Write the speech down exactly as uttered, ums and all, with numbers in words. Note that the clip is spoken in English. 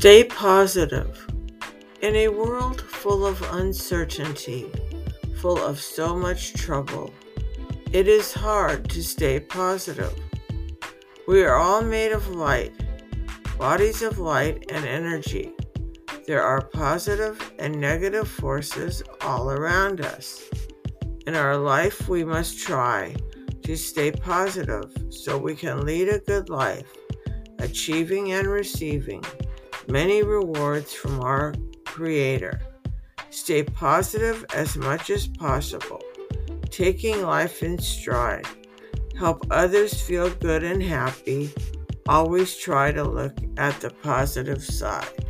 Stay positive. In a world full of uncertainty, full of so much trouble, it is hard to stay positive. We are all made of light, bodies of light and energy. There are positive and negative forces all around us. In our life, we must try to stay positive so we can lead a good life, achieving and receiving many rewards from our Creator. Stay positive as much as possible, taking life in stride. Help others feel good and happy. Always try to look at the positive side.